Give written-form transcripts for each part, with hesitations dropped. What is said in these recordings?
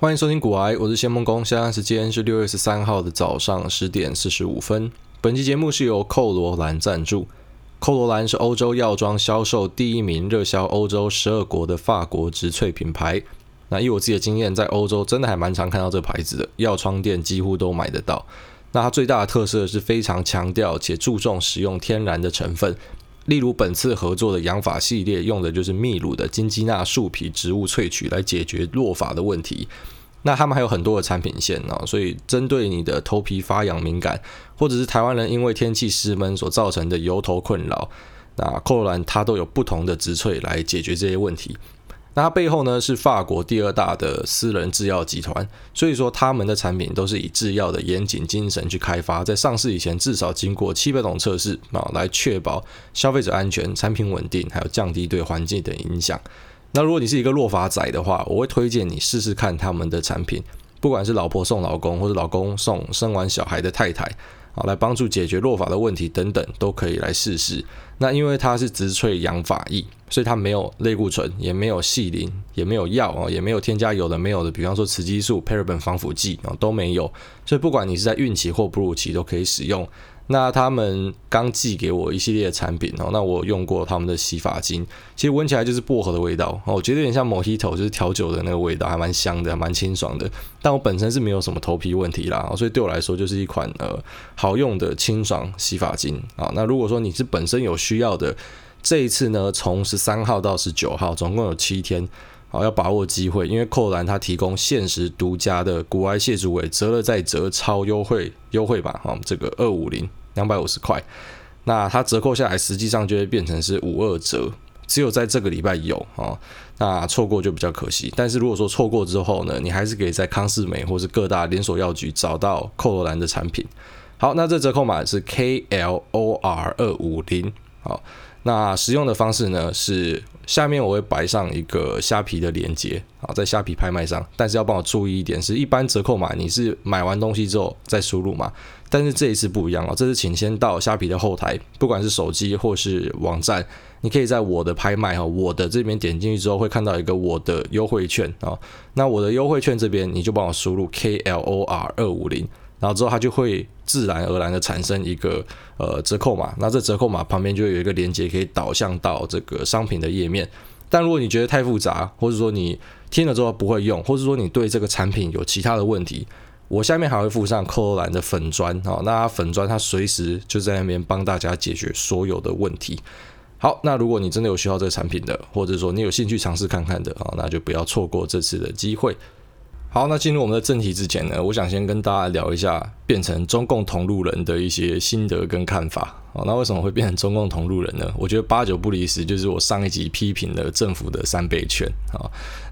欢迎收听股癌，我是谢孟恭，现在时间是6月13号的早上10点45分。本期节目是由蔻罗兰赞助。蔻罗兰是欧洲药妆销售第一名，热销欧洲12国的法国植萃品牌。那以我自己的经验，在欧洲真的还蛮常看到这牌子的，药窗店几乎都买得到。那它最大的特色是非常强调且注重使用天然的成分，例如本次合作的养发系列用的就是秘鲁的金鸡纳树皮植物萃取来解决落发的问题。那他们还有很多的产品线，所以针对你的头皮发痒敏感，或者是台湾人因为天气湿闷所造成的油头困扰，那蔻罗兰它都有不同的植萃来解决这些问题。那它背后呢是法国第二大的私人制药集团，所以说他们的产品都是以制药的严谨精神去开发，在上市以前至少经过700种测试，来确保消费者安全、产品稳定，还有降低对环境的影响。那如果你是一个落发仔的话，我会推荐你试试看他们的产品，不管是老婆送老公，或者老公送生完小孩的太太，来帮助解决落发的问题等等，都可以来试试。那因为它是植萃养发液，所以它没有类固醇，也没有细磷，也没有药，也没有添加有的没有的，比方说雌激素、paraben、防腐剂，都没有，所以不管你是在孕期或哺乳期都可以使用。那他们刚寄给我一系列的产品，那我用过他们的洗发精，其实闻起来就是薄荷的味道，我觉得有点像 Mojito， 就是调酒的那个味道，还蛮香的，还蛮清爽的。但我本身是没有什么头皮问题啦，所以对我来说就是一款好用的清爽洗发精。那如果说你是本身有需要的，这一次呢从13号到19号总共有7天，要把握机会，因为蔻罗兰它提供限时独家的股癌蟹足尾折了再折超优惠吧，这个250块，那它折扣下来实际上就会变成是52折，只有在这个礼拜有，那错过就比较可惜。但是如果说错过之后呢，你还是可以在康是美或是各大连锁药局找到蔻罗兰的产品。好，那这折扣码是 KLOR250。 好，那使用的方式呢是下面我会摆上一个虾皮的连结，在虾皮拍卖上，但是要帮我注意一点，是一般折扣码你是买完东西之后再输入嘛，但是这一次不一样，这次请先到虾皮的后台，不管是手机或是网站，你可以在我的拍卖，我的这边点进去之后会看到一个我的优惠券，那我的优惠券这边你就帮我输入 KLOR250，然后之后它就会自然而然的产生一个折扣码，那这折扣码旁边就有一个连结可以导向到这个商品的页面。但如果你觉得太复杂，或者说你听了之后不会用，或者说你对这个产品有其他的问题，我下面还会附上蔻罗兰的粉专，那它粉专它随时就在那边帮大家解决所有的问题。好，那如果你真的有需要这个产品的，或者说你有兴趣尝试看看的，那就不要错过这次的机会。好，那进入我们的正题之前呢，我想先跟大家聊一下变成中共同路人的一些心得跟看法。那为什么会变成中共同路人呢？我觉得8-9不离十，就是我上一集批评了政府的3倍券。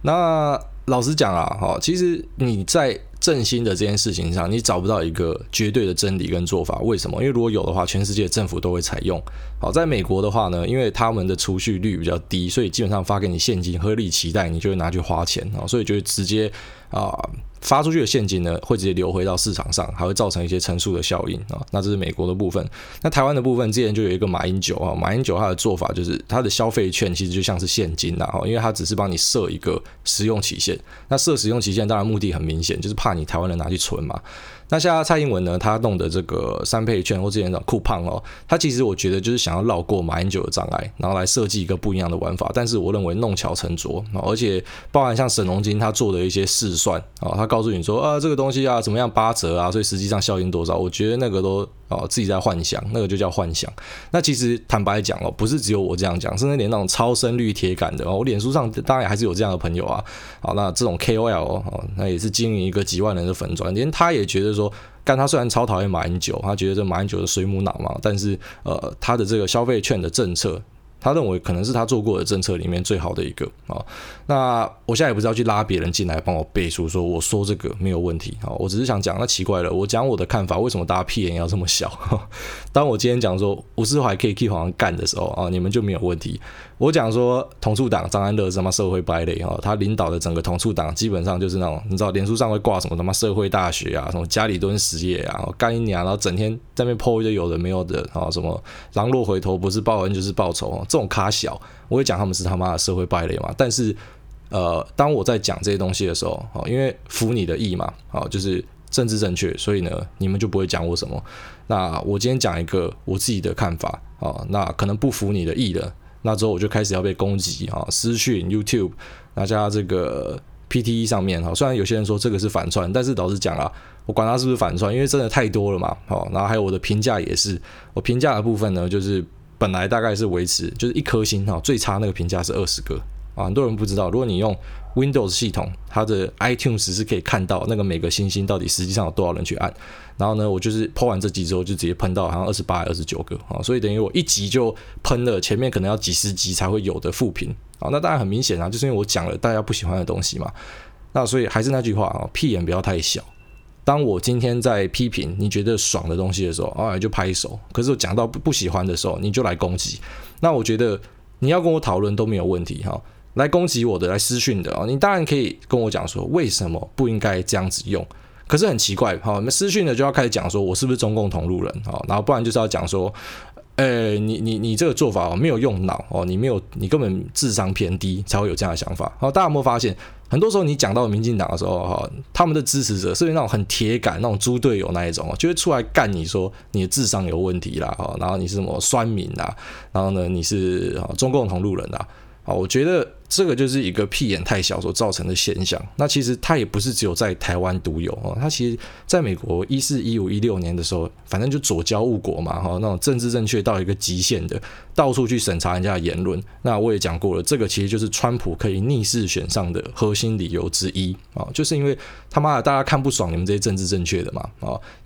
那老实讲啊，其实你在振兴的这件事情上，你找不到一个绝对的真理跟做法。为什么？因为如果有的话，全世界政府都会采用。好，在美国的话呢，因为他们的储蓄率比较低，所以基本上发给你现金，合理期待你就会拿去花钱，所以就直接发出去的现金呢，会直接流回到市场上，还会造成一些乘数的效应。那这是美国的部分。那台湾的部分，之前就有一个马英九，马英九他的做法就是他的消费券其实就像是现金啦，因为他只是帮你设一个使用期限。那设使用期限当然目的很明显，就是怕你台湾人拿去存嘛。那像蔡英文呢，他弄的这个3倍券或之前的coupon，他其实我觉得就是想要绕过马英九的障碍，然后来设计一个不一样的玩法。但是我认为弄巧成拙，而且包含像沈荣津他做的一些试算，他告诉你说，这个东西啊怎么样8折啊，所以实际上效应多少，我觉得那个都，自己在幻想，那个就叫幻想。那其实坦白讲，不是只有我这样讲，甚至连那种超深绿铁杆的，我脸书上当然还是有这样的朋友啊。好，那这种 KOL，那也是经营一个几万人的粉专，连他也觉得说，干，他虽然超讨厌马英九，他觉得这马英九的水母脑嘛，但是他的这个消费券的政策，他认为可能是他做过的政策里面最好的一个。那我现在也不是要去拉别人进来帮我背书说我说这个没有问题，我只是想讲，那奇怪了，我讲我的看法，为什么大家屁眼要这么小？当我今天讲说吴思怀可以去好像干的时候，你们就没有问题。我讲说统促党张安乐什么社会败类，他领导的整个统促党基本上就是那种，你知道脸书上会挂什么什么社会大学啊，什么家里蹲实业啊，干一年，然后整天在那边 po 一堆有的没有的，什么狼若回头不是报恩就是报仇，这种卡小，我会讲他们是他妈的社会败类嘛，但是当我在讲这些东西的时候，因为服你的意嘛，就是政治正确，所以呢你们就不会讲我什么。那我今天讲一个我自己的看法，那可能不服你的意的，那之后我就开始要被攻击，私讯 YouTube 大家这个 PTE 上面，虽然有些人说这个是反串，但是老实讲啊，我管它是不是反串，因为真的太多了嘛。然后还有我的评价也是，我评价的部分呢，就是本来大概是维持就是1颗星，最差那个评价是20个。很多人不知道，如果你用 Windows 系统，它的 iTunes 是可以看到那个每个星星到底实际上有多少人去按。然后呢，我就是po完这集之后就直接喷到好像28还29个，所以等于我一集就喷了前面可能要几十集才会有的负评。那当然很明显啊，就是因为我讲了大家不喜欢的东西嘛。那所以还是那句话，屁眼不要太小。当我今天在批评你觉得爽的东西的时候，你就拍手；可是我讲到不喜欢的时候，你就来攻击。那我觉得你要跟我讨论都没有问题，来攻击我的，来私讯的，你当然可以跟我讲说为什么不应该这样子用。可是很奇怪，私讯的就要开始讲说我是不是中共同路人，然后不然就是要讲说你这个做法没有用脑，你根本智商偏低才会有这样的想法。大家有没有发现，很多时候你讲到民进党的时候，他们的支持者是那种很铁杆那种猪队友那一种，就会出来干你说你的智商有问题啦，然后你是什么酸民啦，然后呢你是中共同路人啦。我觉得这个就是一个屁眼太小所造成的现象。那其实它也不是只有在台湾独有，它其实在美国14、15、16年的时候，反正就左交误国嘛，那种政治正确到一个极限的，到处去审查人家的言论。那我也讲过了，这个其实就是川普可以逆势选上的核心理由之一，就是因为他妈的大家看不爽你们这些政治正确的嘛，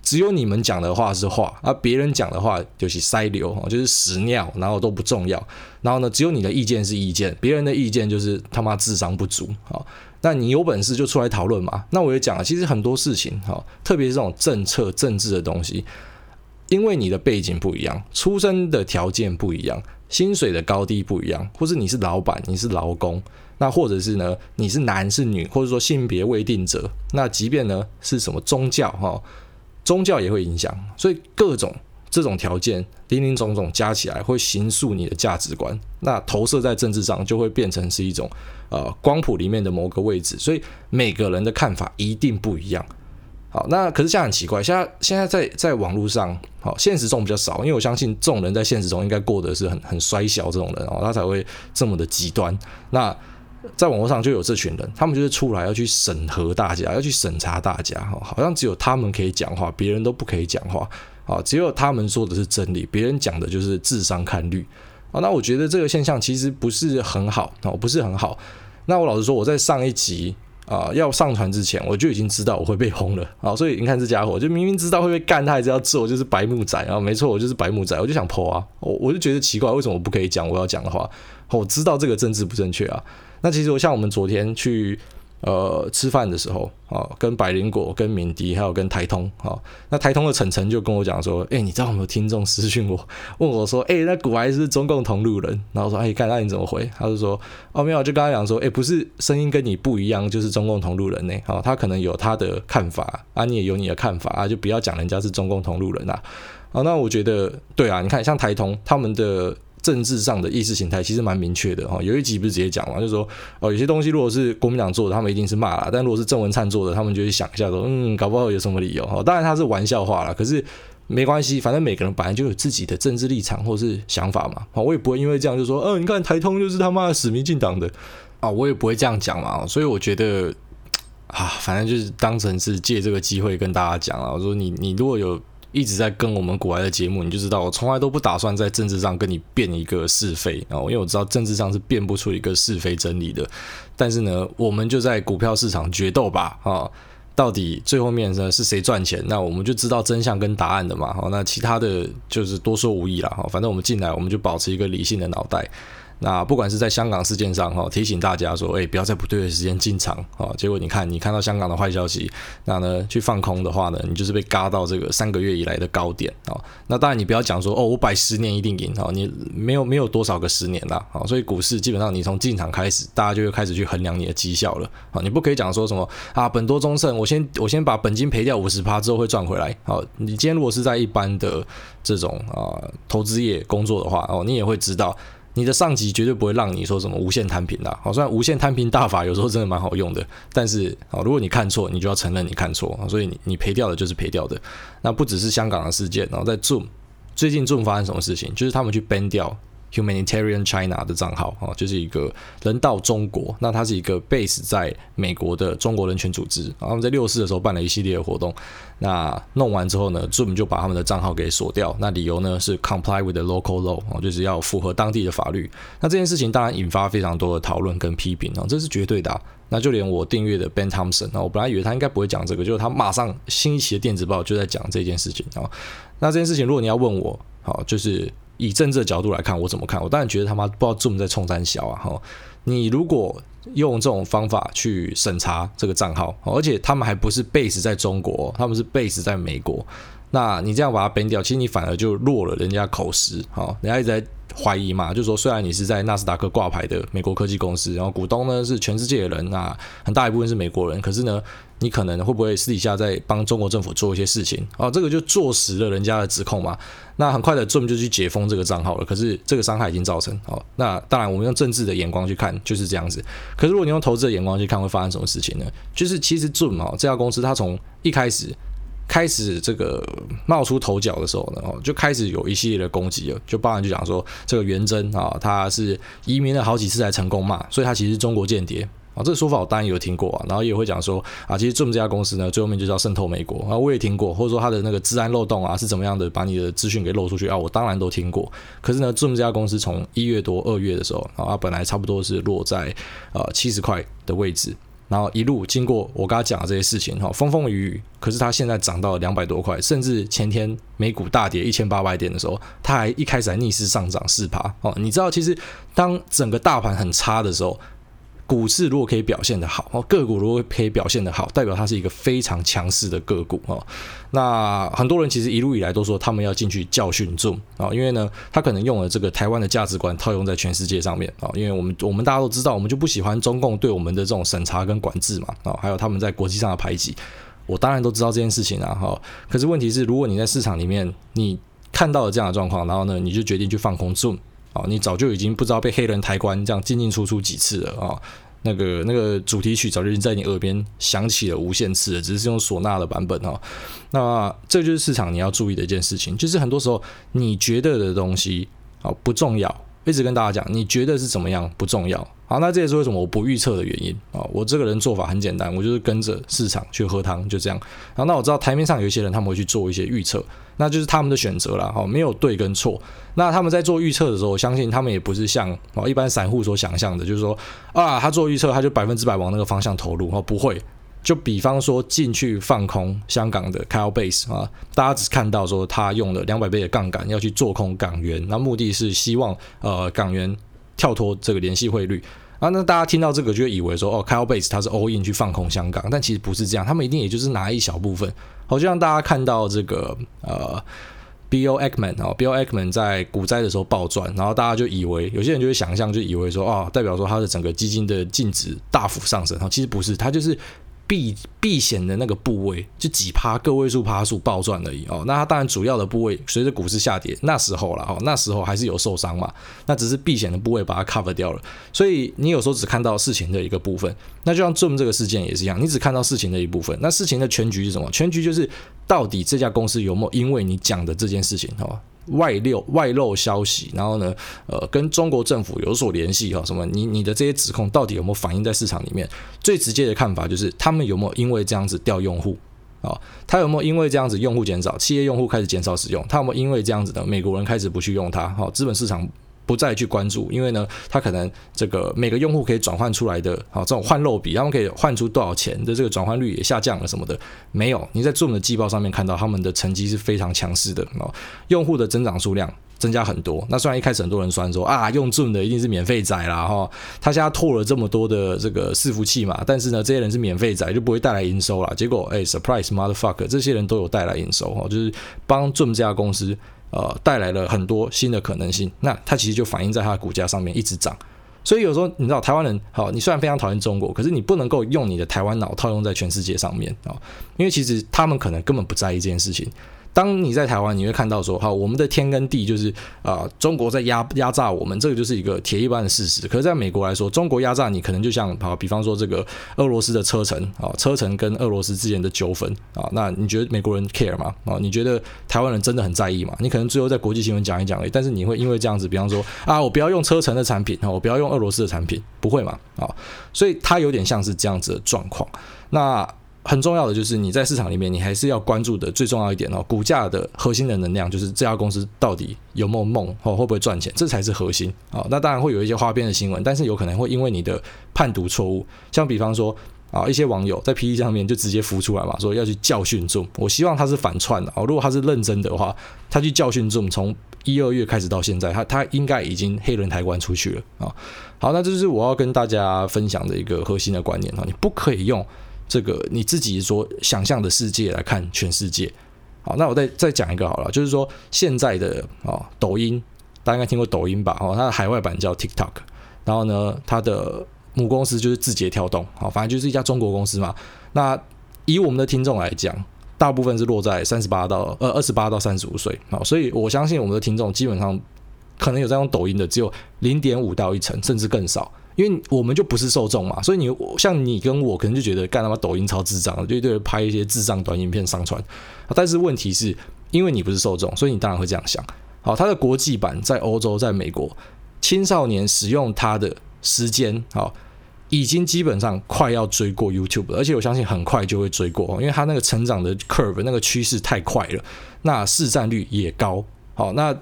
只有你们讲的话是话，而别人讲的话就是塞流，就是屎尿，然后都不重要。然后呢，只有你的意见是意见，别人的意见就是他妈智商不足。那你有本事就出来讨论嘛。那我也讲了，其实很多事情，特别是这种政策政治的东西，因为你的背景不一样，出生的条件不一样，薪水的高低不一样，或是你是老板你是劳工，那或者是呢你是男是女，或者说性别未定者，那即便呢是什么宗教，宗教也会影响。所以各种这种条件林林总总加起来会形塑你的价值观，那投射在政治上就会变成是一种光谱里面的某个位置，所以每个人的看法一定不一样。好，那可是现在很奇怪，现在在网络上，现实中比较少，因为我相信这种人在现实中应该过得是很衰小，这种人他才会这么的极端。那在网络上就有这群人，他们就是出来要去审核大家，要去审查大家，好像只有他们可以讲话，别人都不可以讲话，只有他们说的是真理，别人讲的就是智商看律。那我觉得这个现象其实不是很好，不是很好。那我老实说，我在上一集要上传之前，我就已经知道我会被轰了，所以你看这家伙，就明明知道会被干，他还是要做，就是白目仔啊！没错，我就是白目仔，我就想po啊，我就觉得奇怪，为什么我不可以讲我要讲的话？我知道这个政治不正确啊。那其实我像我们昨天去吃饭的时候，跟百灵果、跟敏迪还有跟台通，那台通的晨晨就跟我讲说，你知道有没有听众私讯我，问我说，那古埃是中共同路人？然后说，干，那你怎么回？他就说，没有，就跟他讲说，不是声音跟你不一样就是中共同路人呢，他可能有他的看法啊，你也有你的看法啊，就不要讲人家是中共同路人啊。那我觉得对啊，你看像台通他们的政治上的意识形态其实蛮明确的，有一集不是直接讲嘛，就是说有些东西如果是国民党做的，他们一定是骂啦，但如果是郑文灿做的，他们就会想一下说，搞不好有什么理由。当然他是玩笑话啦，可是没关系，反正每个人本来就有自己的政治立场或是想法嘛，我也不会因为这样就说，你看台通就是他妈的死民进党的啊，我也不会这样讲嘛。所以我觉得啊，反正就是当成是借这个机会跟大家讲啦，我说你如果有一直在跟我们古埃的节目，你就知道我从来都不打算在政治上跟你辩一个是非，因为我知道政治上是辩不出一个是非真理的。但是呢，我们就在股票市场决斗吧，到底最后面呢是谁赚钱，那我们就知道真相跟答案的嘛。那其他的就是多说无益啦，反正我们进来我们就保持一个理性的脑袋。那不管是在香港事件上，提醒大家说，不要在不对的时间进场，结果你看到香港的坏消息，那呢去放空的话呢，你就是被嘎到这个3个月以来的高点，那当然你不要讲说我摆10年一定赢，你没有多少个10年啦，所以股市基本上你从进场开始，大家就会开始去衡量你的绩效了，你不可以讲说什么啊本多终胜，我先把本金赔掉 50% 之后会赚回来，你今天如果是在一般的这种投资业工作的话，你也会知道。你的上级绝对不会让你说什么无限摊平啦。好，虽然无限摊平大法有时候真的蛮好用的，但是如果你看错，你就要承认你看错，所以你赔掉的就是赔掉的。那不只是香港的事件，然后在 Zoom 最近 Zoom 发生什么事情，就是他们去 ban 掉 Humanitarian China 的账号，就是一个人道中国，那它是一个 base 在美国的中国人权组织，他们在6月4的时候办了一系列的活动，那弄完之后呢 Zoom 就把他们的账号给锁掉，那理由呢是 comply with the local law， 就是要符合当地的法律。那这件事情当然引发非常多的讨论跟批评，这是绝对的啊。那就连我订阅的 Ben Thompson， 我本来以为他应该不会讲这个，就是他马上新一期的电子报就在讲这件事情。那这件事情如果你要问我，就是以政治的角度来看我怎么看，我当然觉得他妈不知道 Zoom 在冲三小啊。你如果用这种方法去审查这个账号，而且他们还不是 base 在中国，他们是 base 在美国，那你这样把它 ban 掉，其实你反而就落了人家口实。人家一直在怀疑嘛，就是说虽然你是在纳斯达克挂牌的美国科技公司，然后股东呢是全世界的人啊，很大一部分是美国人，可是呢你可能会不会私底下在帮中国政府做一些事情，这个就坐实了人家的指控嘛。那很快的 Zoom 就去解封这个账号了，可是这个伤害已经造成。那当然我们用政治的眼光去看就是这样子，可是如果你用投资的眼光去看会发生什么事情呢，就是其实 Zoom 这家公司它从一开始这个冒出头角的时候呢，就开始有一系列的攻击了，就包含就讲说这个元真他是移民了好几次才成功嘛，所以他其实是中国间谍。这个说法我当然有听过然后也会讲说其实 Zoom 这家公司呢最后面就是要渗透美国我也听过，或者说他的那个治安漏洞是怎么样的把你的资讯给漏出去我当然都听过。可是呢 Zoom 这家公司从1月多2月的时候本来差不多是落在70块的位置，然后一路经过我刚才讲的这些事情风风雨雨，可是它现在涨到了200多块，甚至前天美股大跌1800点的时候它还一开始还逆势上涨 4%你知道其实当整个大盘很差的时候，股市如果可以表现得好，个股如果可以表现得好，代表它是一个非常强势的个股。那很多人其实一路以来都说他们要进去教训 Zoom， 因为呢他可能用了这个台湾的价值观套用在全世界上面，因为我们大家都知道我们就不喜欢中共对我们的这种审查跟管制嘛，还有他们在国际上的排挤，我当然都知道这件事情啊。可是问题是如果你在市场里面你看到了这样的状况，然后呢你就决定去放空 Zoom，你早就已经不知道被黑人抬棺这样进进出出几次了那个主题曲早就已经在你耳边响起了无限次了，只是用唢呐的版本那这就是市场你要注意的一件事情，就是很多时候你觉得的东西不重要，一直跟大家讲你觉得是怎么样不重要。好，那这也是为什么我不预测的原因我这个人做法很简单，我就是跟着市场去喝汤就这样。然后那我知道台面上有一些人他们会去做一些预测，那就是他们的选择啦没有对跟错。那他们在做预测的时候，我相信他们也不是像一般散户所想象的，就是说他做预测他就100%往那个方向投入不会。就比方说进去放空香港的 Kyle Bass 大家只看到说他用了200倍的杠杆要去做空港元，那目的是希望港元跳脱这个联系汇率那大家听到这个就会以为说Kyle Bass 他是 all in 去放空香港，但其实不是这样，他们一定也就是拿一小部分就像大家看到这个Bill Ackman Bill Ackman 在股灾的时候暴赚，然后大家就以为有些人就会想象就以为说代表说他的整个基金的净值大幅上升其实不是，他就是避险的那个部位就几趴个位数趴数暴赚而已那它当然主要的部位随着股市下跌那时候啦那时候还是有受伤嘛，那只是避险的部位把它 cover 掉了，所以你有时候只看到事情的一个部分。那就像 Zoom 这个事件也是一样，你只看到事情的一部分，那事情的全局是什么？全局就是到底这家公司有没有因为你讲的这件事情外漏消息，然后呢跟中国政府有所联系什么你的这些指控到底有没有反映在市场里面。最直接的看法就是他们有没有因为这样子掉用户他有没有因为这样子用户减少，企业用户开始减少使用，他有没有因为这样子的美国人开始不去用它资本市场不再去关注，因为呢他可能这个每个用户可以转换出来的这种换漏比他们可以换出多少钱的这个转换率也下降了什么的，没有。你在 Zoom 的季报上面看到他们的成绩是非常强势的用户的增长数量增加很多。那虽然一开始很多人酸说用 Zoom 的一定是免费仔啦他现在拓了这么多的这个伺服器嘛，但是呢这些人是免费仔就不会带来营收啦，结果surprise motherfucker 这些人都有带来营收就是帮 Zoom 这家公司带来了很多新的可能性，那它其实就反映在它的股价上面一直涨。所以有时候你知道台湾人你虽然非常讨厌中国，可是你不能够用你的台湾脑套用在全世界上面因为其实他们可能根本不在意这件事情，当你在台湾，你会看到说，好，我们的天跟地就是中国在压榨我们，这个就是一个铁一般的事实。可是在美国来说，中国压榨你可能就像比方说这个俄罗斯的车臣车臣跟俄罗斯之间的纠纷那你觉得美国人 care 吗？你觉得台湾人真的很在意吗？你可能最后在国际新闻讲一讲而已，但是你会因为这样子，比方说我不要用车臣的产品，我不要用俄罗斯的产品，不会嘛？所以它有点像是这样子的状况。那很重要的就是你在市场里面，你还是要关注的最重要一点股价的核心的能量就是这家公司到底有没有梦，会不会赚钱，这才是核心。那当然会有一些花边的新闻，但是有可能会因为你的判读错误，像比方说一些网友在 PE 上面就直接浮出来嘛，说要去教训 Zoom。 我希望他是反串的如果他是认真的话，他去教训 Zoom 从1-2月开始到现在，他应该已经黑人抬棺出去了好，那这就是我要跟大家分享的一个核心的观念你不可以用这个你自己所想象的世界来看全世界。好，那我再讲一个好了，就是说现在的抖音，大家应该听过抖音吧它的海外版叫 TikTok， 然后呢它的母公司就是字节跳动反正就是一家中国公司嘛。那以我们的听众来讲，大部分是落在28到35岁所以我相信我们的听众基本上可能有在用抖音的只有 0.5% 到1%，甚至更少，因为我们就不是受众嘛。所以像你跟我可能就觉得干他妈抖音超智障的，就对拍一些智障短影片上传但是问题是因为你不是受众，所以你当然会这样想。好，它的国际版在欧洲在美国，青少年使用它的时间已经基本上快要追过 YouTube 了，而且我相信很快就会追过，因为它那个成长的 curve 那个趋势太快了，那市占率也高。好，那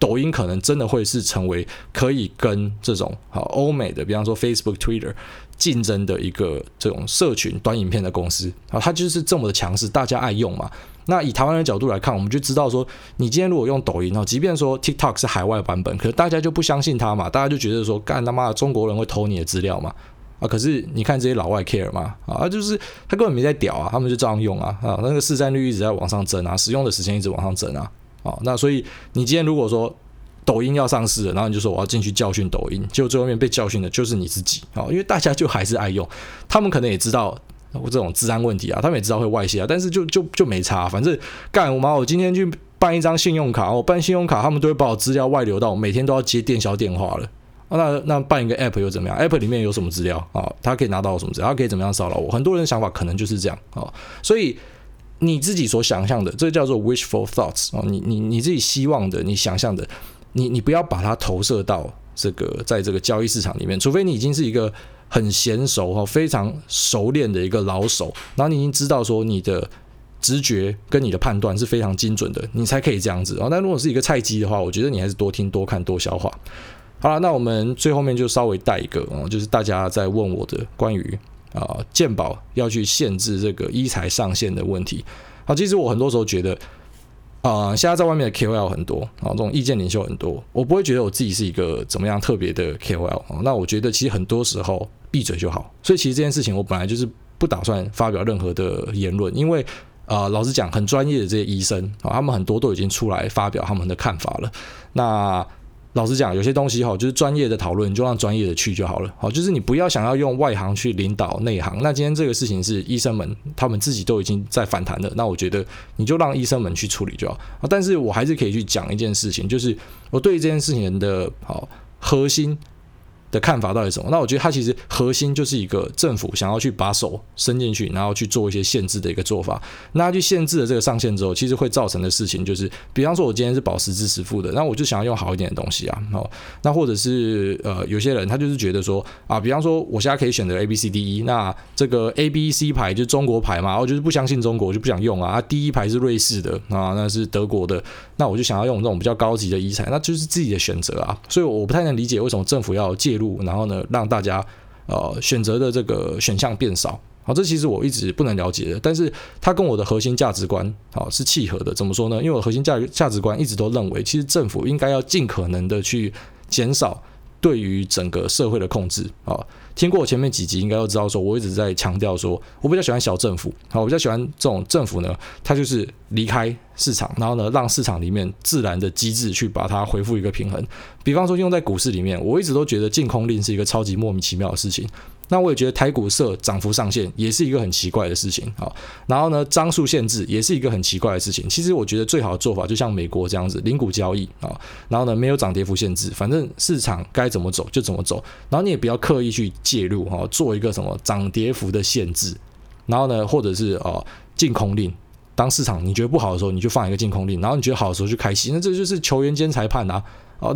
抖音可能真的会是成为可以跟这种欧美的比方说 Facebook Twitter 竞争的一个这种社群短影片的公司它就是这么的强势，大家爱用嘛。那以台湾的角度来看，我们就知道说你今天如果用抖音即便说 TikTok 是海外版本，可是大家就不相信它嘛，大家就觉得说干他妈的中国人会偷你的资料嘛可是你看这些老外 care 嘛就是他根本没在屌他们就照样用那个市占率一直在往上增使用的时间一直往上增那所以你今天如果说抖音要上市了，然后你就说我要进去教训抖音，结果最后面被教训的就是你自己因为大家就还是爱用，他们可能也知道这种治安问题他们也知道会外泄但是就没差反正干我妈，我今天去办一张信用卡，我办信用卡他们都会把我资料外流到我每天都要接电销电话了那办一个 app 又怎么样 ？app 里面有什么资料他可以拿到我什么资料，他可以怎么样骚扰我？很多人的想法可能就是这样所以你自己所想象的，这叫做 wishful thoughts 你自己希望的，你想象的，你不要把它投射到这个在这个交易市场里面，除非你已经是一个很娴熟、非常熟练的一个老手，然后你已经知道说你的直觉跟你的判断是非常精准的，你才可以这样子。但如果是一个菜鸡的话，我觉得你还是多听、多看、多消化。好了，那我们最后面就稍微带一个就是大家在问我的关于健保要去限制这个医材上限的问题。好，其实我很多时候觉得现在在外面的 KOL 很多这种意见领袖很多，我不会觉得我自己是一个怎么样特别的 KOL那我觉得其实很多时候闭嘴就好，所以其实这件事情我本来就是不打算发表任何的言论，因为老实讲很专业的这些医生他们很多都已经出来发表他们的看法了。那老实讲有些东西就是专业的讨论你就让专业的去就好了就是你不要想要用外行去领导内行。那今天这个事情是医生们他们自己都已经在反弹了，那我觉得你就让医生们去处理就好但是我还是可以去讲一件事情，就是我对这件事情的核心的看法到底是什么。那我觉得它其实核心就是一个政府想要去把手伸进去，然后去做一些限制的一个做法。那它去限制了这个上限之后，其实会造成的事情就是，比方说我今天是保实支实付的，那我就想要用好一点的东西那或者是有些人他就是觉得说比方说我现在可以选择 ABCDE， 那这个 ABC 牌就是中国牌嘛，我就是不相信中国我就不想用第一牌是瑞士的那是德国的，那我就想要用这种比较高级的医材，那就是自己的选择所以我不太能理解为什么政府要介入，然后呢让大家选择的这个选项变少这其实我一直不能了解的，但是它跟我的核心价值观是契合的。怎么说呢？因为我的核心价值观一直都认为其实政府应该要尽可能的去减少对于整个社会的控制听过我前面几集应该都知道说我一直在强调说我比较喜欢小政府我比较喜欢这种政府呢它就是离开市场，然后呢让市场里面自然的机制去把它恢复一个平衡。比方说用在股市里面，我一直都觉得净空令是一个超级莫名其妙的事情那我也觉得台股设涨幅上限也是一个很奇怪的事情。好，然后呢，张数限制也是一个很奇怪的事情。其实我觉得最好的做法就像美国这样子，零股交易，然后呢没有涨跌幅限制，反正市场该怎么走就怎么走，然后你也不要刻意去介入，做一个什么涨跌幅的限制，然后呢或者是禁空令。当市场你觉得不好的时候，你就放一个禁空令，然后你觉得好的时候就开息，那这就是球员兼裁判啊。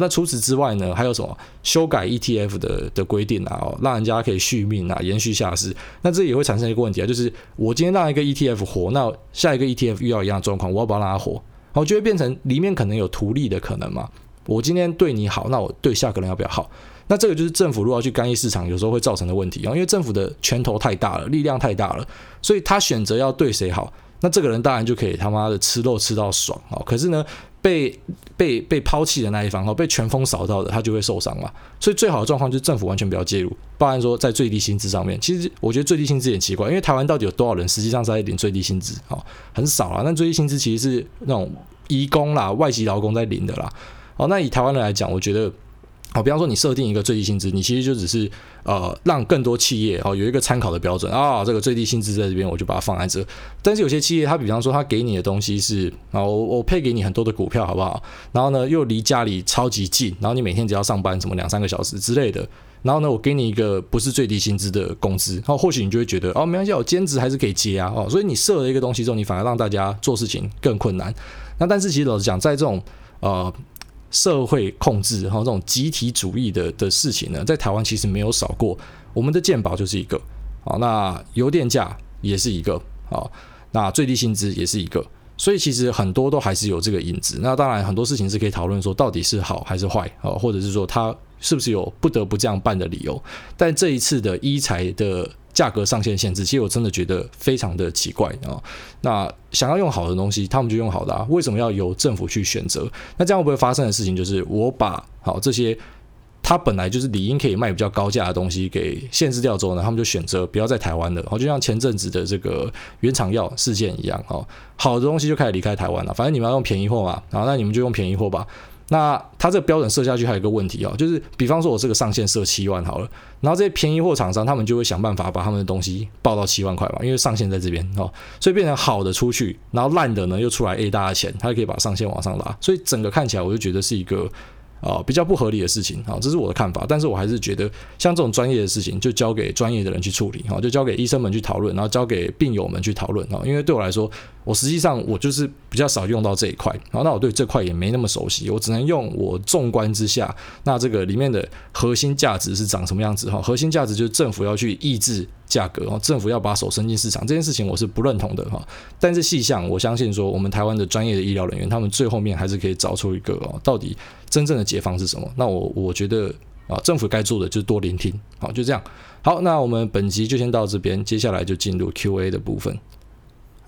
那除此之外呢，还有什么修改 ETF 的规定啊，让人家可以续命啊，延续下市。那这也会产生一个问题啊，就是我今天让一个 ETF 活，那下一个 ETF 遇到一样的状况，我要不要让它活？然后就会变成里面可能有图利的可能嘛。我今天对你好，那我对下个人要不要好？那这个就是政府如果要去干预市场有时候会造成的问题啊，因为政府的拳头太大了，力量太大了，所以他选择要对谁好，那这个人当然就可以他妈的吃肉吃到爽。可是呢被抛弃的那一方，被全风扫到的，他就会受伤嘛。所以最好的状况就是政府完全不要介入，包含说在最低薪资上面。其实我觉得最低薪资也奇怪，因为台湾到底有多少人实际上是在领最低薪资，很少啦。但最低薪资其实是那种移工啦、外籍劳工在领的啦。那以台湾人来讲，我觉得比方说你设定一个最低薪资，你其实就只是让更多企业有一个参考的标准啊，这个最低薪资在这边我就把它放在这。但是有些企业它比方说它给你的东西是我配给你很多的股票好不好，然后呢又离家里超级近，然后你每天只要上班什么2-3个小时之类的，然后呢我给你一个不是最低薪资的工资，或许你就会觉得哦没关系，我兼职还是可以接啊。所以你设了一个东西之后，你反而让大家做事情更困难。那但是其实老实讲，在这种社会控制这种集体主义 的事情呢，在台湾其实没有少过。我们的健保就是一个，那油电价也是一个，那最低薪资也是一个，所以其实很多都还是有这个影子。那当然很多事情是可以讨论说到底是好还是坏，或者是说它是不是有不得不这样办的理由。但这一次的医材的价格上限限制，其实我真的觉得非常的奇怪啊。那想要用好的东西，他们就用好的啊，为什么要由政府去选择？那这样会不会发生的事情就是，我把好这些他本来就是理应可以卖比较高价的东西给限制掉之后呢，他们就选择不要在台湾了。就像前阵子的这个原厂药事件一样，好的东西就开始离开台湾了。反正你们要用便宜货嘛，那你们就用便宜货吧。那它这个标准设下去还有一个问题，就是比方说我这个上限设7万好了，然后这些便宜货厂商他们就会想办法把他们的东西报到7万块嘛，因为上限在这边，所以变成好的出去，然后烂的呢又出来 A 大的钱，它就可以把上限往上拉。所以整个看起来我就觉得是一个比较不合理的事情，这是我的看法。但是我还是觉得像这种专业的事情就交给专业的人去处理，就交给医生们去讨论，然后交给病友们去讨论。因为对我来说，我实际上我就是比较少用到这一块，那我对这块也没那么熟悉，我只能用我纵观之下，那这个里面的核心价值是长什么样子。核心价值就是政府要去抑制价格，政府要把手伸进市场，这件事情我是不认同的。但是细项我相信说，我们台湾的专业的医疗人员，他们最后面还是可以找出一个到底真正的解放是什么。那我觉得政府该做的就是多聆听。好，就这样。好，那我们本集就先到这边，接下来就进入 Q&A 的部分。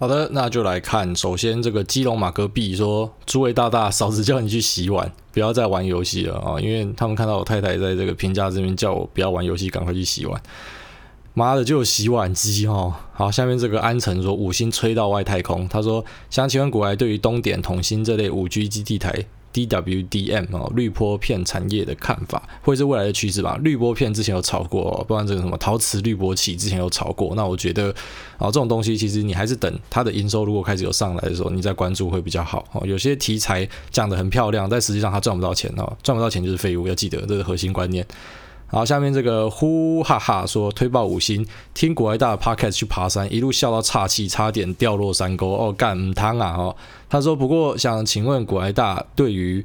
好的，那就来看，首先这个基隆马哥币说，诸位大大，嫂子叫你去洗碗，不要再玩游戏了啊！因为他们看到我太太在这个评价这边叫我不要玩游戏，赶快去洗碗。妈的，就有洗碗机哦。好，下面这个安城说，五星吹到外太空。他说，想请问股癌对于东点、统新这类 5G 基地台 DWDM 滤波片产业的看法，会是未来的趋势吧？滤波片之前有炒过，不然这个什么陶瓷滤波器之前有炒过。那我觉得这种东西其实你还是等它的营收如果开始有上来的时候，你再关注会比较好。有些题材讲得很漂亮，但实际上它赚不到钱，赚不到钱就是废物，要记得这是核心观念。好，下面这个呼哈哈说，推爆5星，听股癌大的 podcast 去爬山，一路笑到岔气，差点掉落山沟。干唔汤啊！他说，不过想请问股癌大对于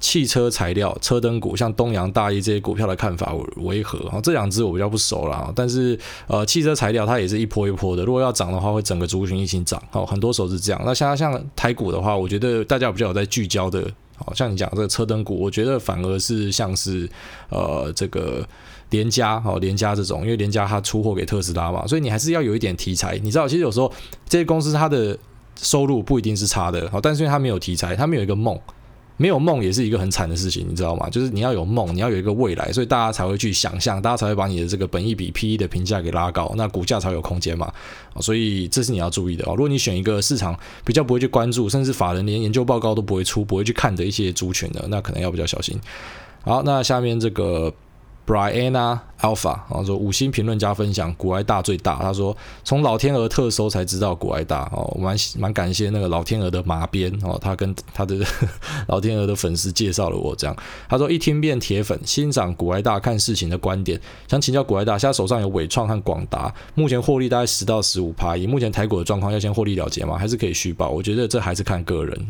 汽车材料、车灯股，像东洋、大一这些股票的看法为何？这两只我比较不熟啦，但是汽车材料它也是一波一波的，如果要涨的话，会整个族群一起涨。很多时候是这样。那像台股的话，我觉得大家比较有在聚焦的。好像你讲这个车灯股，我觉得反而是像是这个联家，联家这种，因为联家它出货给特斯拉嘛，所以你还是要有一点题材。你知道，其实有时候这些公司它的收入不一定是差的，但是因为它没有题材，它没有一个梦，没有梦也是一个很惨的事情，你知道吗？就是你要有梦，你要有一个未来，所以大家才会去想象，大家才会把你的这个本益比 PE 的评价给拉高，那股价才有空间嘛。所以这是你要注意的。如果你选一个市场比较不会去关注，甚至法人连研究报告都不会出，不会去看的一些族群的，那可能要比较小心。好，那下面这个 Brianna Alpha 说五星评论加分享，古埃大最大。他说从老天鹅特搜才知道古埃大，我蛮感谢那个老天鹅的麻边，他跟他的老天鹅的粉丝介绍了我这样。他说一听变铁粉，欣赏古埃大看事情的观点，想请教古埃大，现在手上有伟创和广达，目前获利大概10-15%，以目前台股的状况要先获利了结吗？还是可以续保？我觉得这还是看个人，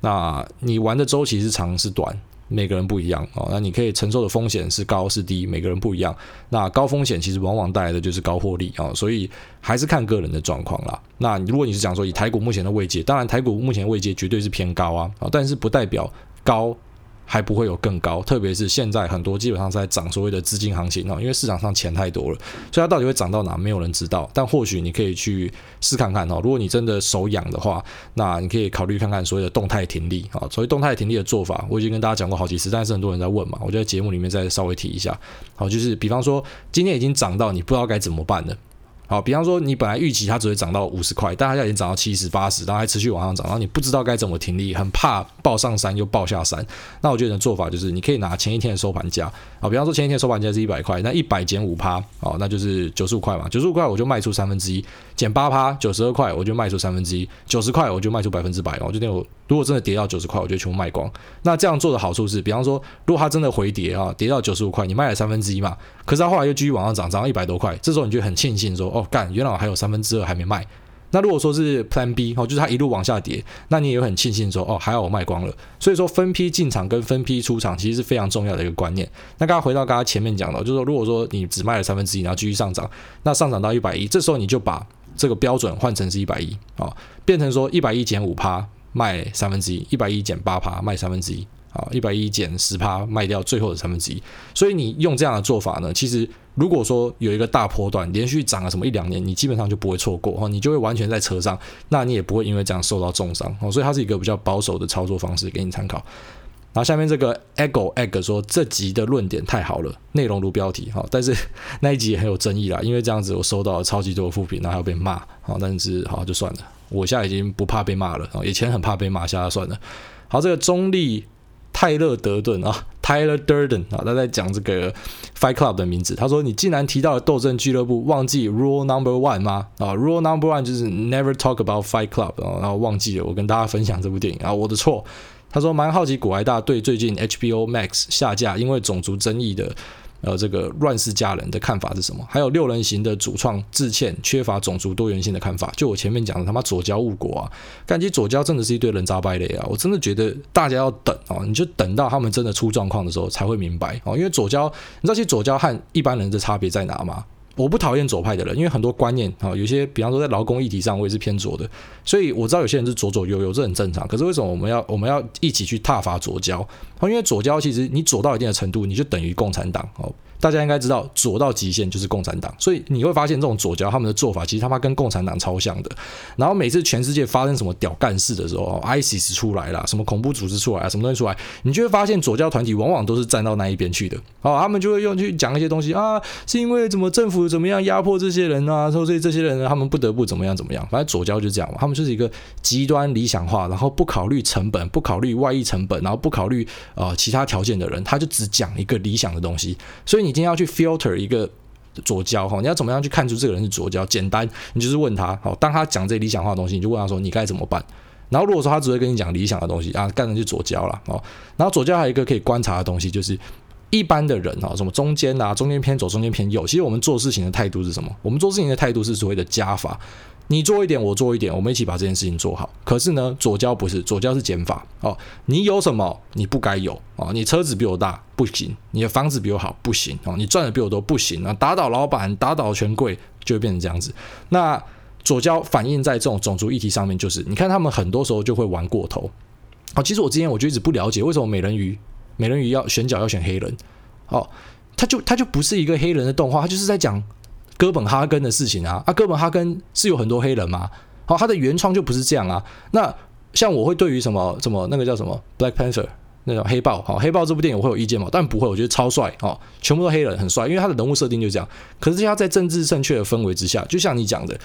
那你玩的周期是长是短，每个人不一样，那你可以承受的风险是高是低，每个人不一样。那高风险其实往往带来的就是高获利，所以还是看个人的状况啦。那如果你是讲说以台股目前的位阶，当然台股目前的位阶绝对是偏高啊，但是不代表高还不会有更高，特别是现在很多基本上是在涨所谓的资金行情，因为市场上钱太多了，所以它到底会涨到哪没有人知道，但或许你可以去试看看，如果你真的手痒的话，那你可以考虑看看所谓的动态停利。所谓动态停利的做法我已经跟大家讲过好几次，但是很多人在问嘛，我就在节目里面再稍微提一下。就是比方说今天已经涨到你不知道该怎么办了，好，比方说你本来预期它只会涨到50块，但它现在已经涨到70-80，然后还持续往上涨，然后你不知道该怎么停利，很怕爆上山又爆下山。那我觉得你的做法就是你可以拿前一天的收盘价，好，比方说前一天的收盘价是100块，那100减5%，好，那就是95块嘛，95块我就卖出3分之一，减8%，92块我就卖出3分之一，90块我就卖出100%，我就等我如果真的跌到90块，我就全部卖光。那这样做的好处是，比方说如果它真的回跌啊，跌到95块，你卖了3分之一嘛，可是它后来又继续往上涨，涨到100多块，这时候你就很庆幸说，哦，干，原来我还有2/3还没卖。那如果说是 Plan B， 就是它一路往下跌，那你也很庆幸说，哦，还好我卖光了。所以说分批进场跟分批出场其实是非常重要的一个观念。那刚刚回到刚刚前面讲的，就是说如果说你只卖了1/3，然后继续上涨，那上涨到110，这时候你就把这个标准换成是110，变成说110减5%卖1/3，110减8%卖1/3，110减10%卖掉最后的1/3。所以你用这样的做法呢，其实如果说有一个大波段连续涨了什么1-2年，你基本上就不会错过，你就会完全在车上，那你也不会因为这样受到重伤，所以它是一个比较保守的操作方式给你参考。然后下面这个 Ego Egg 说这集的论点太好了，内容如标题，但是那一集也很有争议啦，因为这样子我收到了超级多的负评，然后还要被骂，但是好就算了，我现在已经不怕被骂了，以前很怕被骂，现在算了。好，这个中立泰勒德顿啊，Tyler Durden 他在讲这个 Fight Club 的名字，他说你竟然提到了斗争俱乐部，忘记 Rule Number One 吗？Rule Number One 就是 Never Talk About Fight Club， 然后忘记了我跟大家分享这部电影，我的错。他说蛮好奇古埃大对最近 HBO Max 下架因为种族争议的这个乱世佳人的看法是什么？还有六人行的主创致歉缺乏种族多元性的看法。就我前面讲的他妈左交误国啊，感觉左交真的是一堆人渣败类啊！我真的觉得大家要等你就等到他们真的出状况的时候才会明白因为左交，你知道其实左交和一般人的差别在哪吗？我不讨厌左派的人，因为很多观念有些比方说在劳工议题上我也是偏左的，所以我知道有些人是左左右右，这很正常。可是为什么我们要一起去挞伐左交？因为左交其实你左到一定的程度你就等于共产党，大家应该知道左到极限就是共产党，所以你会发现这种左交他们的做法其实他妈跟共产党超像的。然后每次全世界发生什么屌干事的时候， ISIS 出来啦，什么恐怖组织出来啦，什么东西出来，你就会发现左交团体往往都是站到那一边去的，他们就会用去讲一些东西啊，是因为怎么政府怎么样压迫这些人啊，所以这些人他们不得不怎么样怎么样。反正左交就这样嘛，他们就是一个极端理想化，然后不考虑成本，不考虑外溢成本，然后不考虑其他条件的人，他就只讲一个理想的东西。所以你今天要去 filter 一个左交，你要怎么样去看出这个人是左交？简单，你就是问他，当他讲这理想化的东西，你就问他说你该怎么办。然后如果说他只会跟你讲理想的东西啊，干的就左交了。然后左交还有一个可以观察的东西，就是一般的人什么中间啊，中间偏左，中间偏右，其实我们做事情的态度是什么？我们做事情的态度是所谓的加法，你做一点我做一点，我们一起把这件事情做好。可是呢，左交不是，左交是减法你有什么你不该有你车子比我大不行，你的房子比我好不行你赚的比我多不行打倒老板打倒权贵，就会变成这样子。那左交反映在这种种族议题上面，就是你看他们很多时候就会玩过头其实我之前我就一直不了解为什么美人鱼要选角要选黑人他就不是一个黑人的动画，他就是在讲哥本哈根的事情啊。哥本哈根是有很多黑人吗？他的原创就不是这样啊。那像我会对于什么那个叫什么 Black Panther 那种黑豹这部电影我会有意见吗？当然不会，我觉得超帅全部都黑人很帅，因为他的人物设定就这样。可是他在政治正确的氛围之下，就像你讲的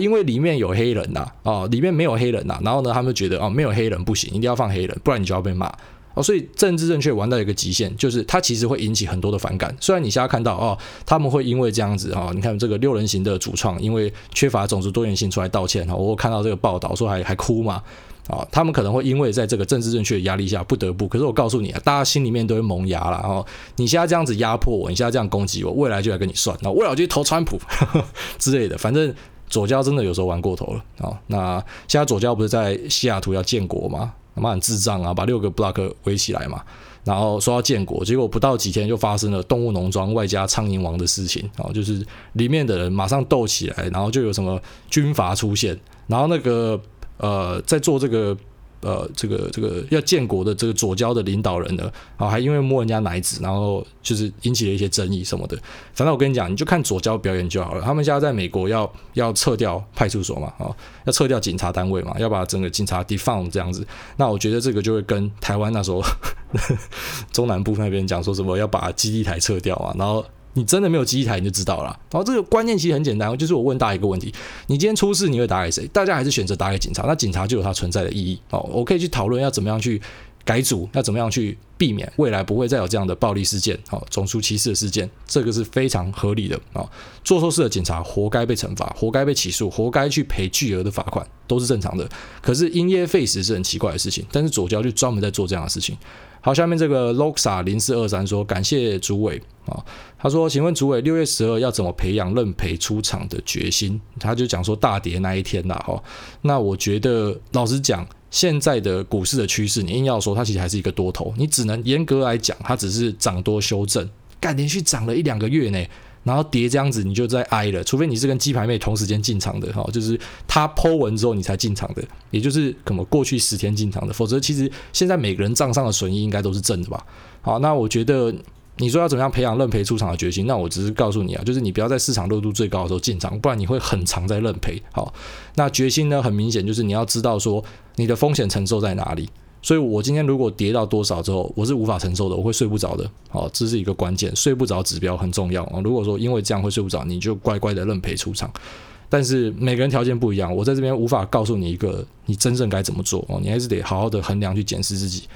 因为里面有黑人啊里面没有黑人啊，然后呢他们觉得没有黑人不行，一定要放黑人，不然你就要被骂。哦，所以政治正确玩到一个极限，就是它其实会引起很多的反感。虽然你现在看到哦，他们会因为这样子啊、哦，你看这个六人行的主创因为缺乏种族多元性出来道歉哈、哦，我看到这个报道说还哭嘛。哦、他们可能会因为在这个政治正确的压力下不得不，可是我告诉你、啊、大家心里面都会萌芽啦、哦、你现在这样子压迫我，你现在这样攻击我，未来就来跟你算，然后未来我就投川普呵呵之类的。反正左交真的有时候玩过头了、哦、那现在左交不是在西雅图要建国吗？妈很智障啊，把6个 block 围起来嘛，然后说要建国，结果不到几天就发生了动物农庄外加苍蝇王的事情、哦、就是里面的人马上斗起来，然后就有什么军阀出现，然后那个在做这个要建国的这个左交的领导人呢，啊，还因为摸人家奶子，然后就是引起了一些争议什么的。反正我跟你讲，你就看左交表演就好了。他们现在在美国要撤掉派出所嘛，哦，要撤掉警察单位嘛，要把整个警察 defund 这样子。那我觉得这个就会跟台湾那时候中南部那边讲说什么要把基地台撤掉啊，然后。你真的没有基地台你就知道了啦。然后这个观念其实很简单，就是我问大家一个问题，你今天出事你会打给谁？大家还是选择打给警察，那警察就有它存在的意义、哦、我可以去讨论要怎么样去改组，要怎么样去避免未来不会再有这样的暴力事件、哦、种族歧视的事件，这个是非常合理的、哦、做错事的警察活该被惩罚，活该被起诉，活该去赔巨额的罚款，都是正常的。可是因噎废食是很奇怪的事情，但是左交就专门在做这样的事情。好，下面这个 LOXA0423 说，感谢主委、哦、他说请问主委6月12要怎么培养认赔出场的决心？他就讲说大跌那一天啦、哦、那我觉得老实讲，现在的股市的趋势你硬要说它其实还是一个多头，你只能严格来讲它只是涨多修正，干连续涨了1-2个月呢，然后跌这样子你就在挨了，除非你是跟鸡排妹同时间进场的、哦、就是他 po 文之后你才进场的，也就是可能过去10天进场的，否则其实现在每个人账上的损益应该都是正的吧。好，那我觉得你说要怎么样培养认赔出场的决心，那我只是告诉你啊，就是你不要在市场热度最高的时候进场，不然你会很常在认赔。好，那决心呢很明显，就是你要知道说你的风险承受在哪里，所以我今天如果跌到多少之后我是无法承受的，我会睡不着的、哦、这是一个关键，睡不着指标很重要、哦、如果说因为这样会睡不着，你就乖乖的认赔出场。但是每个人条件不一样，我在这边无法告诉你一个你真正该怎么做、哦、你还是得好好的衡量去检视自己。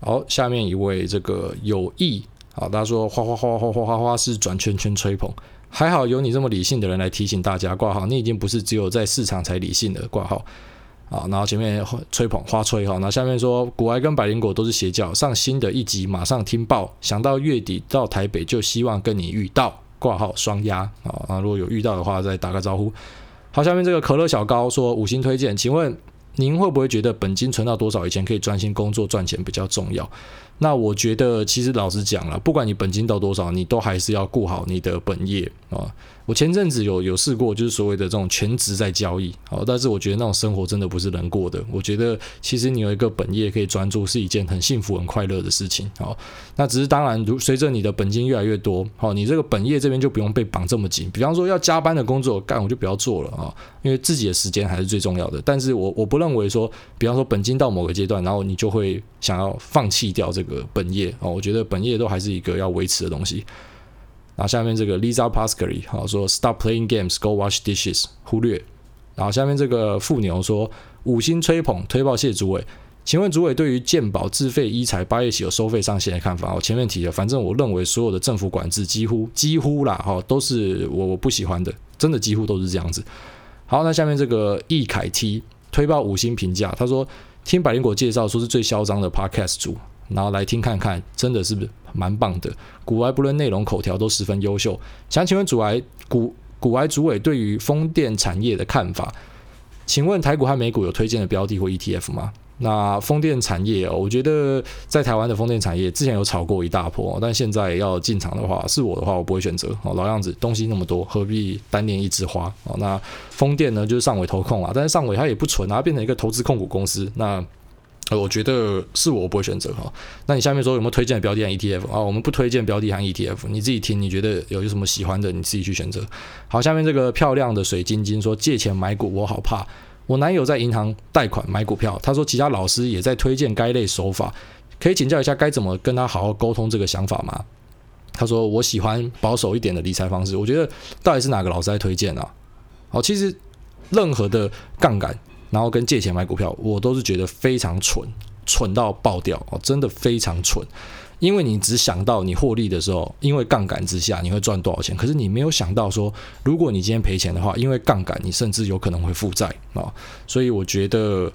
好，下面一位这个有意，好，大家说哗哗哗哗哗哗哗是转圈圈吹捧，还好有你这么理性的人来提醒大家，挂号你已经不是只有在市场才理性的挂号。好，然后前面吹捧花吹，然后下面说古埃跟百灵果都是邪教，上新的一集马上听报，想到月底到台北就希望跟你遇到，挂号双押。好，如果有遇到的话再打个招呼。好，下面这个可乐小高说5星推荐，请问您会不会觉得本金存到多少以前可以专心工作赚钱比较重要？那我觉得其实老实讲啦，不管你本金到多少，你都还是要顾好你的本业、哦、我前阵子有试过，就是所谓的这种全职在交易、哦、但是我觉得那种生活真的不是人过的，我觉得其实你有一个本业可以专注是一件很幸福很快乐的事情、哦、那只是当然随着你的本金越来越多、哦、你这个本业这边就不用被绑这么紧，比方说要加班的工作干我就不要做了、哦、因为自己的时间还是最重要的。但是我不认为说比方说本金到某个阶段然后你就会想要放弃掉这个本业、哦、我觉得本业都还是一个要维持的东西。然后下面这个 Lisa Pascari、哦、说 Stop playing games, go wash dishes, 忽略。然后下面这个富牛说5星吹捧推爆，谢主委，请问主委对于健保自费医材8月起有收费上限的看法？我前面提了，反正我认为所有的政府管制几乎啦、哦、都是我不喜欢的，真的几乎都是这样子。好，那下面这个易凯 T 推爆5星评价，他说听百灵果介绍说是最嚣张的 podcast 组，然后来听看看，真的是蛮棒的。古癌不论内容口条都十分优秀，想请问古癌主委对于风电产业的看法，请问台股和美股有推荐的标的或 ETF 吗？那风电产业、哦、我觉得在台湾的风电产业之前有炒过一大波、哦、但现在要进场的话，是我的话我不会选择、哦、老样子东西那么多何必单恋一枝花、哦、那风电呢就是上纬投控啦，但是上纬它也不纯、啊、它变成一个投资控股公司，那我觉得是我不会选择、哦、那你下面说有没有推荐的标的和 ETF、哦、我们不推荐标的和 ETF， 你自己听你觉得有什么喜欢的你自己去选择。好，下面这个漂亮的水晶晶说借钱买股我好怕，我男友在银行贷款买股票，他说其他老师也在推荐该类手法，可以请教一下该怎么跟他好好沟通这个想法吗？他说我喜欢保守一点的理财方式。我觉得到底是哪个老师在推荐啊？好，其实任何的杠杆然后跟借钱买股票我都是觉得非常蠢，蠢到爆掉、哦、真的非常蠢。因为你只想到你获利的时候，因为杠杆之下你会赚多少钱，可是你没有想到说，如果你今天赔钱的话，因为杠杆你甚至有可能会负债、哦、所以我觉得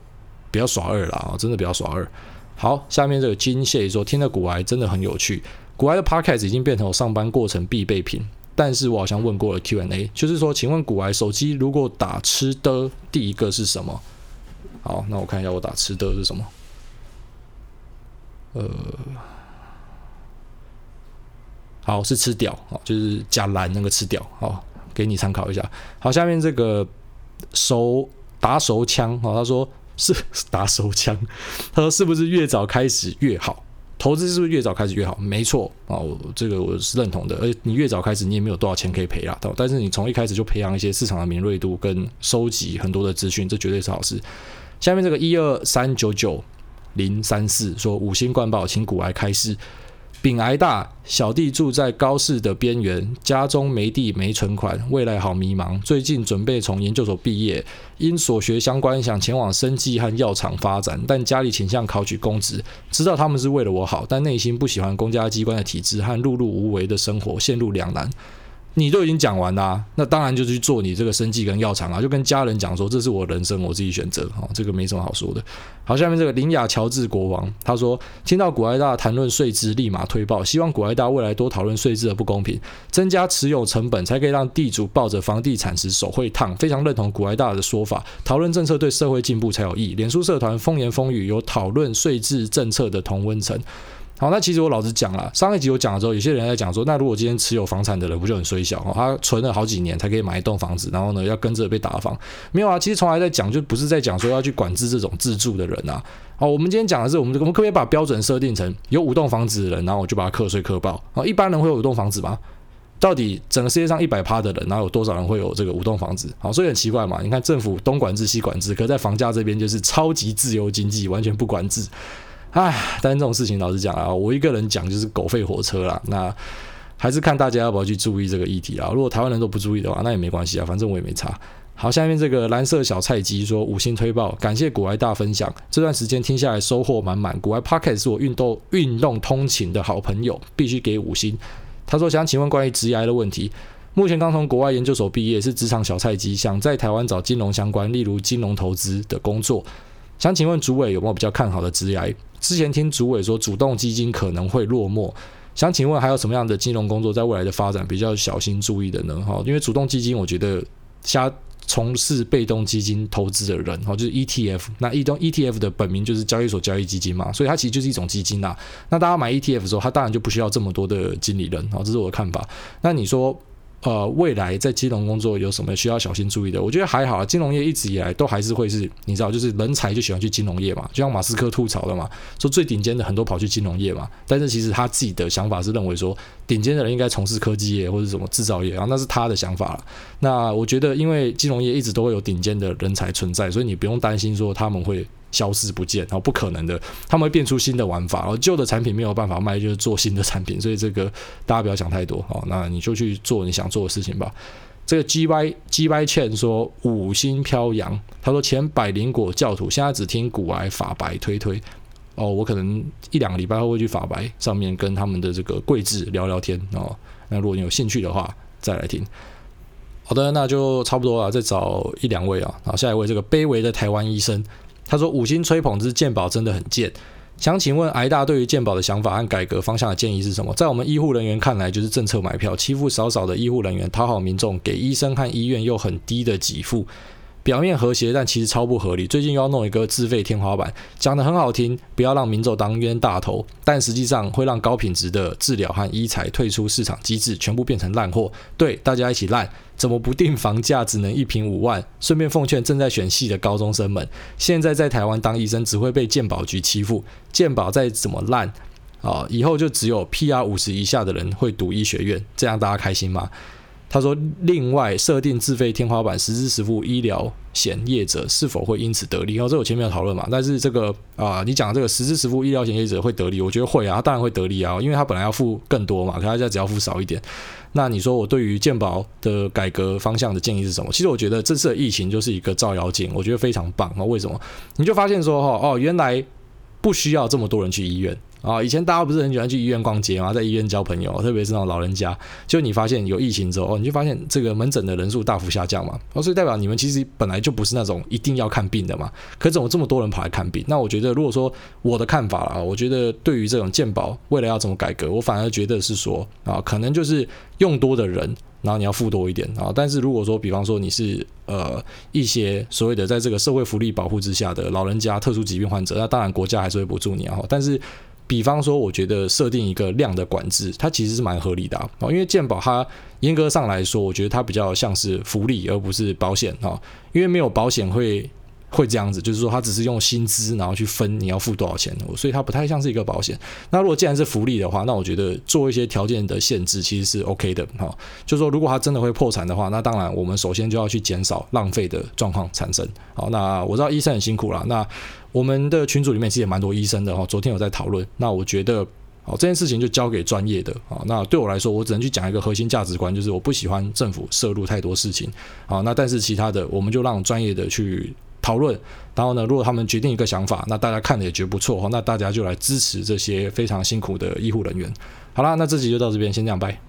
不要耍二啦、哦、真的不要耍二。好，下面这个金蟹说，听了股癌真的很有趣，股癌的 podcast 已经变成我上班过程必备品，但是我好像问过了 Q&A， 就是说，请问股癌手机如果打吃的第一个是什么？好，那我看一下我打吃的是什么。好，是吃屌，就是加蓝那个吃屌，好，给你参考一下。好，下面这个打手枪，好，他说是打手枪，他说是不是越早开始越好？投资是不是越早开始越好？没错、哦、这个我是认同的。而且你越早开始，你也没有多少钱可以赔啦，但是你从一开始就培养一些市场的敏锐度跟收集很多的资讯，这绝对是好事。下面这个12399 034说，五星冠爆，请股癌开市。丙癌大，小弟住在高市的边缘，家中没地没存款，未来好迷茫。最近准备从研究所毕业，因所学相关想前往生技和药厂发展，但家里倾向考取公职，知道他们是为了我好，但内心不喜欢公家机关的体制和碌碌无为的生活，陷入两难。你都已经讲完啦、啊，那当然就去做你这个生技跟药厂啊，就跟家人讲说这是我人生，我自己选择、哦、这个没什么好说的。好，下面这个林雅乔治国王，他说听到股癌大谈论税制立马推爆，希望股癌大未来多讨论税制的不公平，增加持有成本，才可以让地主抱着房地产时手会烫。非常认同股癌大的说法，讨论政策对社会进步才有意义。脸书社团风言风语有讨论税制政策的同温层。好，那其实我老实讲啦，上一集我讲的时候，有些人在讲说，那如果今天持有房产的人不就很衰小、哦、他存了好几年才可以买一栋房子，然后呢要跟着被打房，没有啊，其实从来在讲就不是在讲说要去管制这种自住的人啊。好，我们今天讲的是我们可不可以把标准设定成有5栋房子的人，然后我就把他课税课报、哦、一般人会有5栋房子吗？到底整个世界上 100% 的人，然后有多少人会有这个5栋房子？好，所以很奇怪嘛，你看政府东管制西管制，可在房价这边就是超级自由经济，完全不管制。唉，但这种事情老实讲啊，我一个人讲就是狗吠火车啦，那还是看大家要不要去注意这个议题啦。如果台湾人都不注意的话，那也没关系啊，反正我也没差。好，下面这个蓝色小菜鸡说，五星推爆，感谢股癌大分享，这段时间听下来收获满满，股癌 Podcast 是我运动通勤的好朋友，必须给5星。他说想请问关于职涯的问题，目前刚从国外研究所毕业，是职场小菜鸡，想在台湾找金融相关，例如金融投资的工作，想请问主委有没有比较看好的职涯？之前听主委说主动基金可能会落寞，想请问还有什么样的金融工作在未来的发展比较小心注意的呢？因为主动基金我觉得瞎从事被动基金投资的人就是 ETF， 那 ETF 的本名就是交易所交易基金嘛，所以它其实就是一种基金啦、啊。那大家买 ETF 的时候，它当然就不需要这么多的经理人，这是我的看法。那你说未来在金融工作有什么需要小心注意的？我觉得还好啊，金融业一直以来都还是会是，你知道，就是人才就喜欢去金融业嘛，就像马斯克吐槽的嘛，说最顶尖的很多跑去金融业嘛，但是其实他自己的想法是认为说，顶尖的人应该从事科技业或者什么制造业，然后那是他的想法啦。那我觉得，因为金融业一直都会有顶尖的人才存在，所以你不用担心说他们会消失不见，不可能的，他们会变出新的玩法，旧的产品没有办法卖，就是做新的产品，所以这个大家不要想太多，那你就去做你想做的事情吧。这个 GY 劝说五星飘扬，他说前百灵果教徒，现在只听股癌法白推哦，我可能1-2个礼拜后会去法白上面跟他们的这个贵智聊聊天哦，那如果你有兴趣的话再来听。好的，那就差不多了，再找1-2位啊。好，下一位这个卑微的台湾医生，他说五星吹捧之健保真的很贱，想请问癌大对于健保的想法和改革方向的建议是什么？在我们医护人员看来，就是政策买票，欺负少少的医护人员，讨好民众，给医生和医院又很低的给付，表面和谐但其实超不合理。最近又要弄一个自费天花板，讲得很好听，不要让民众当冤大头，但实际上会让高品质的治疗和医材退出市场机制，全部变成烂货，对大家一起烂。怎么不定房价只能1平5万？顺便奉劝正在选系的高中生们，现在在台湾当医生只会被健保局欺负，健保再怎么烂、以后就只有 PR50 以下的人会读医学院，这样大家开心吗？他说另外设定自费天花板，实支实付医疗险业者是否会因此得利？这我前面有讨论嘛，但是这个你讲的这个实支实付医疗险业者会得利，我觉得会啊，他当然会得利啊，因为他本来要付更多嘛，可他现在只要付少一点。那你说我对于健保的改革方向的建议是什么？其实我觉得这次的疫情就是一个照妖镜，我觉得非常棒。为什么？你就发现说原来不需要这么多人去医院啊。以前大家不是很喜欢去医院逛街嘛，在医院交朋友，特别是那种老人家。就你发现有疫情之后，你就发现这个门诊的人数大幅下降嘛，所以代表你们其实本来就不是那种一定要看病的嘛。可怎么这么多人跑来看病？那我觉得，如果说我的看法啦，我觉得对于这种健保未来要怎么改革，我反而觉得是说啊，可能就是用多的人，然后你要付多一点啊。但是如果说，比方说你是一些所谓的在这个社会福利保护之下的老人家、特殊疾病患者，那当然国家还是会补助你啊。但是比方说我觉得设定一个量的管制，它其实是蛮合理的啊，因为健保它严格上来说，我觉得它比较像是福利而不是保险啊，因为没有保险会这样子，就是说它只是用薪资然后去分你要付多少钱，所以它不太像是一个保险。那如果既然是福利的话，那我觉得做一些条件的限制其实是 OK 的啊，就是说如果它真的会破产的话，那当然我们首先就要去减少浪费的状况产生。好，那我知道医生很辛苦啦，那我们的群组里面其实也蛮多医生的，昨天有在讨论。那我觉得这件事情就交给专业的。那对我来说，我只能去讲一个核心价值观，就是我不喜欢政府涉入太多事情。那但是其他的我们就让专业的去讨论，然后呢，如果他们决定一个想法，那大家看的也觉得不错，那大家就来支持这些非常辛苦的医护人员。好啦，那这集就到这边，先这样，拜。